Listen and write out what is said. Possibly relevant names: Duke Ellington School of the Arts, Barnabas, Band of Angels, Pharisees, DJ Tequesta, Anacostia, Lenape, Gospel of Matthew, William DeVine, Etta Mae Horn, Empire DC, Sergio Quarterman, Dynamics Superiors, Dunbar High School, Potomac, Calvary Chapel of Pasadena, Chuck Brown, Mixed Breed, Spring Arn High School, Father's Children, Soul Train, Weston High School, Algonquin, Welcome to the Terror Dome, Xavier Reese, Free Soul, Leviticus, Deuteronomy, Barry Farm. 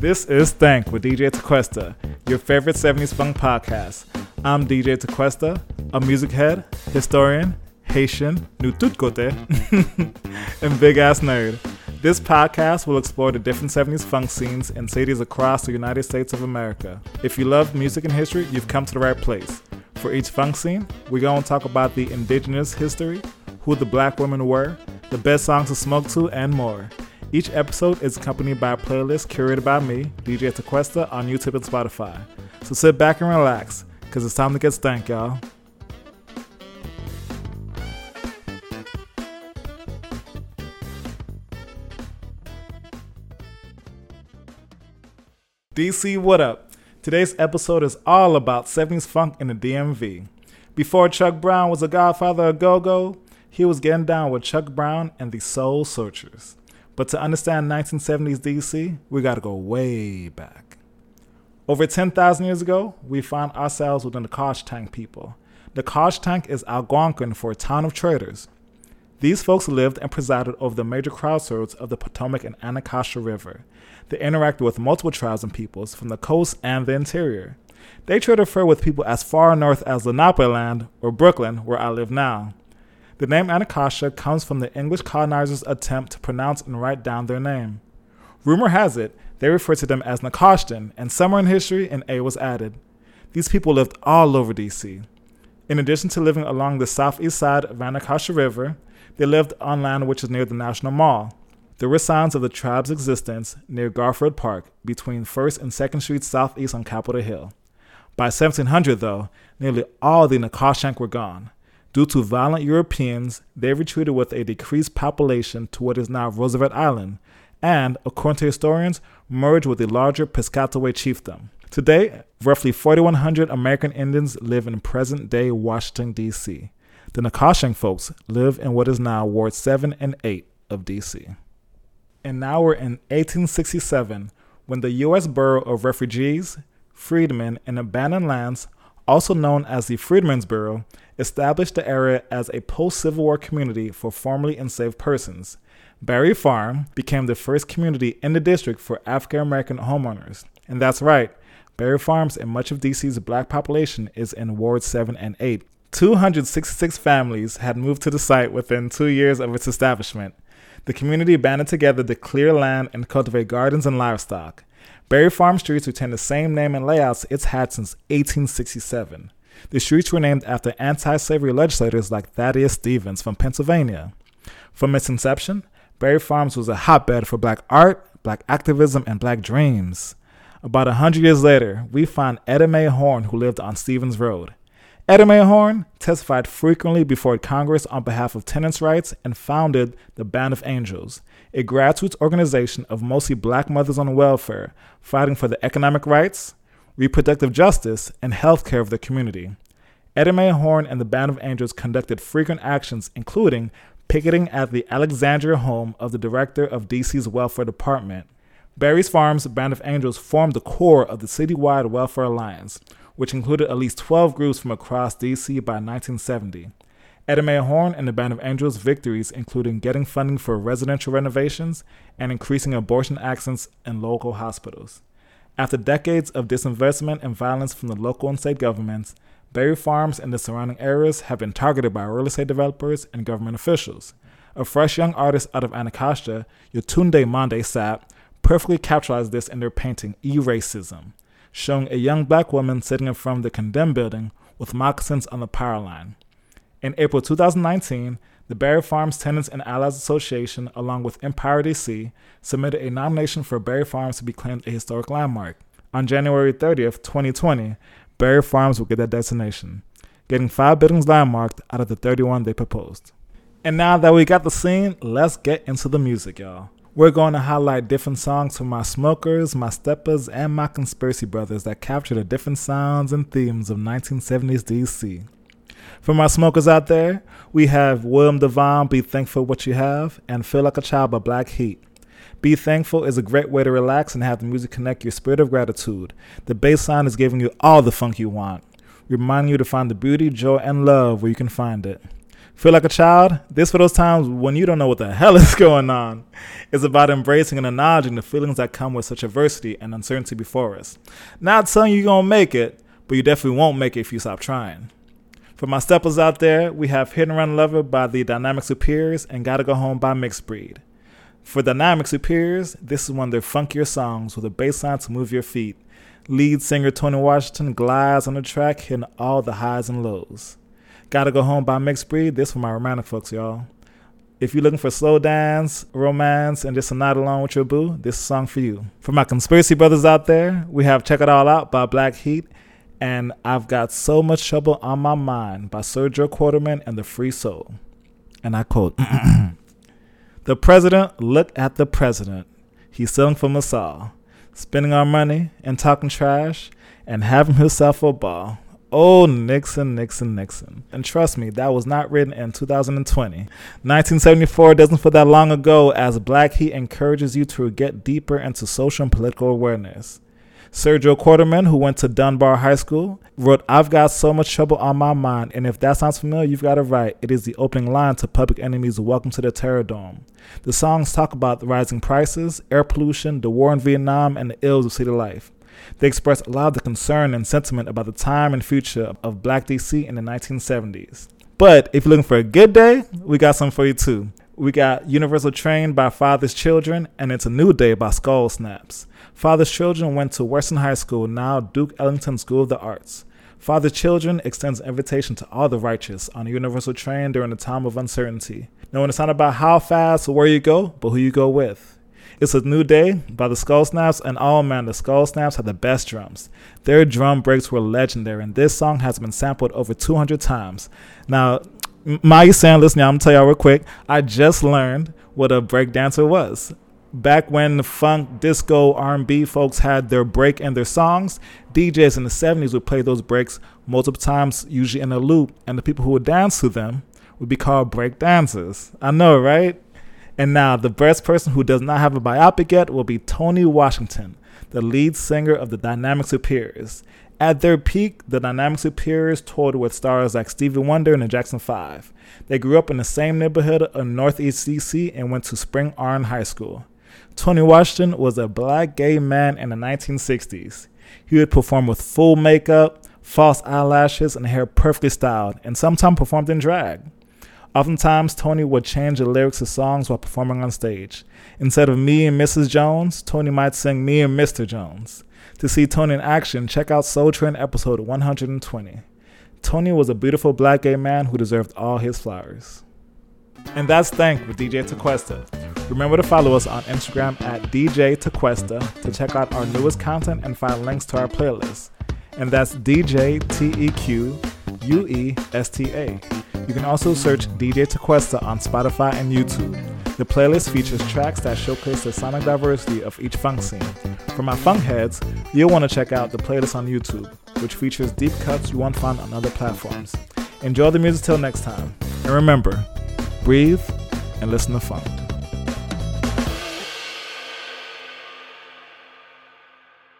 This is Thank with DJ Tequesta, your favorite 70s funk podcast. I'm DJ Tequesta, a music head, historian, Haitian, Nututkote, and big-ass nerd. This podcast will explore the different 70s funk scenes and cities across the United States of America. If you love music and history, you've come to the right place. For each funk scene, we're going to talk about the indigenous history, who the black women were, the best songs to smoke to, and more. Each episode is accompanied by a playlist curated by me, DJ Tequesta, on YouTube and Spotify. So sit back and relax, because it's time to get stank, y'all. DC, what up? Today's episode is all about 70s funk in the DMV. Before Chuck Brown was a godfather of go-go, he was getting down with Chuck Brown and the Soul Searchers. But to understand 1970s DC, we gotta go way back. Over 10,000 years ago, we found ourselves with the Nacotchtank people. Nacotchtank is Algonquin for town of traders. These folks lived and presided over the major crossroads of the Potomac and Anacostia River. They interacted with multiple tribes and peoples from the coast and the interior. They traded fur with people as far north as Lenape land, or Brooklyn, where I live now. The name Anacostia comes from the English colonizers' attempt to pronounce and write down their name. Rumor has it, they referred to them as Nacotchtan, and somewhere in history, an A was added. These people lived all over D.C. In addition to living along the southeast side of Anacostia River, they lived on land which is near the National Mall. There were signs of the tribe's existence near Garfield Park between 1st and 2nd Street southeast on Capitol Hill. By 1700, though, nearly all the Nacotchtank were gone. Due to violent Europeans, they retreated with a decreased population to what is now Roosevelt Island and, according to historians, merged with the larger Piscataway chiefdom. Today, roughly 4,100 American Indians live in present-day Washington, D.C. The Nacotchtank folks live in what is now Ward 7 and 8 of D.C. And now we're in 1867, when the U.S. Bureau of Refugees, Freedmen, and Abandoned Lands, also known as the Freedmen's Bureau, established the area as a post-Civil War community for formerly enslaved persons. Barry Farm became the first community in the district for African-American homeowners. And that's right, Barry Farms and much of D.C.'s black population is in Ward 7 and 8. 266 families had moved to the site within 2 years of its establishment. The community banded together to clear land and cultivate gardens and livestock. Barry Farm streets retain the same name and layouts it's had since 1867. The streets were named after anti-slavery legislators like Thaddeus Stevens from Pennsylvania. From its inception, Barry Farms was a hotbed for black art, black activism, and black dreams. About 100 years later, we find Etta Mae Horn, who lived on Stevens Road. Etta Mae Horn testified frequently before Congress on behalf of tenants' rights and founded the Band of Angels, a grassroots organization of mostly black mothers on welfare, fighting for the economic rights, reproductive justice, and health care of the community. Etta Mae Horn and the Band of Angels conducted frequent actions, including picketing at the Alexandria home of the director of D.C.'s welfare department. Barry's Farms Band of Angels formed the core of the citywide Welfare Alliance, which included at least 12 groups from across D.C. by 1970. Etta Mae Horn and the Band of Angels' victories including getting funding for residential renovations and increasing abortion access in local hospitals. After decades of disinvestment and violence from the local and state governments, Barry Farms and the surrounding areas have been targeted by real estate developers and government officials. A fresh young artist out of Anacostia, Yotunde Mande Sap, perfectly capitalized this in their painting E-Racism, showing a young black woman sitting in front of the condemned building with moccasins on the power line. In April 2019, the Barry Farms Tenants and Allies Association, along with Empire DC, submitted a nomination for Barry Farms to be claimed a historic landmark. On January 30th, 2020, Barry Farms will get that designation, getting 5 buildings landmarked out of the 31 they proposed. And now that we got the scene, let's get into the music, y'all. We're going to highlight different songs from my smokers, my steppers, and my conspiracy brothers that capture the different sounds and themes of 1970s DC. For my smokers out there, we have William DeVine, Be Thankful What You Have, and Feel Like a Child by Black Heat. Be Thankful is a great way to relax and have the music connect your spirit of gratitude. The bass line is giving you all the funk you want, reminding you to find the beauty, joy, and love where you can find it. Feel like a child? This for those times when you don't know what the hell is going on. It's about embracing and acknowledging the feelings that come with such adversity and uncertainty before us. Not telling you you're going to make it, but you definitely won't make it if you stop trying. For my steppers out there, we have Hit and Run Lover by the Dynamics Superiors and Gotta Go Home by Mixed Breed. For Dynamics Superiors, this is one of their funkier songs with a bass line to move your feet. Lead singer Tony Washington glides on the track, hitting all the highs and lows. Gotta Go Home by Mixed Breed. This for my romantic folks, y'all. If you're looking for slow dance, romance, and just a night alone with your boo, this is a song for you. For my conspiracy brothers out there, we have Check It All Out by Black Heat and I've Got So Much Trouble on My Mind by Sergio Quarterman and the Free Soul. And I quote, "The president, look at the president. He's selling from us all, spending our money and talking trash and having himself a ball. Oh, Nixon, Nixon, Nixon." And trust me, that was not written in 2020. 1974 doesn't feel that long ago as Black Heat encourages you to get deeper into social and political awareness. Sergio Quarterman, who went to Dunbar High School, wrote "I've Got So Much Trouble on My Mind," and if that sounds familiar, you've got it right. It is the opening line to Public Enemy's Welcome to the Terror Dome. The songs talk about the rising prices, air pollution, the war in Vietnam, and the ills of city life. They express a lot of the concern and sentiment about the time and future of Black DC in the 1970s. But if you're looking for a good day, we got some for you too. We got Universal Train by Father's Children and It's a New Day by Skull Snaps. Father's Children went to Weston High School, now Duke Ellington School of the Arts. Father's Children extends an invitation to all the righteous on a universal train during a time of uncertainty, knowing it's not about how fast or where you go, but who you go with. It's a New Day by the Skull Snaps, and oh man, the Skull Snaps had the best drums. Their drum breaks were legendary, and this song has been sampled over 200 times. Now, Maggie San, listen, I'm going to tell y'all real quick, I just learned what a breakdancer was. Back when the funk, disco, R&B folks had their break in their songs, DJs in the 70s would play those breaks multiple times, usually in a loop, and the people who would dance to them would be called breakdancers. I know, right? And now, the best person who does not have a biopic yet will be Tony Washington, the lead singer of the Dynamics Superiors. At their peak, the Dynamics Superiors toured with stars like Stevie Wonder and the Jackson 5. They grew up in the same neighborhood of Northeast DC and went to Spring Arn High School. Tony Washington was a black gay man in the 1960s. He would perform with full makeup, false eyelashes, and hair perfectly styled, and sometimes performed in drag. Oftentimes, Tony would change the lyrics of songs while performing on stage. Instead of "Me and Mrs. Jones," Tony might sing "Me and Mr. Jones." To see Tony in action, check out Soul Train episode 120. Tony was a beautiful black gay man who deserved all his flowers. And that's Thank with DJ Tequesta. Remember to follow us on Instagram at DJ Tequesta to check out our newest content and find links to our playlist. And that's DJ Tequesta. You can also search DJ Tequesta on Spotify and YouTube. The playlist features tracks that showcase the sonic diversity of each funk scene. For my funk heads, you'll want to check out the playlist on YouTube, which features deep cuts you won't find on other platforms. Enjoy the music till next time. And remember, breathe and listen to funk.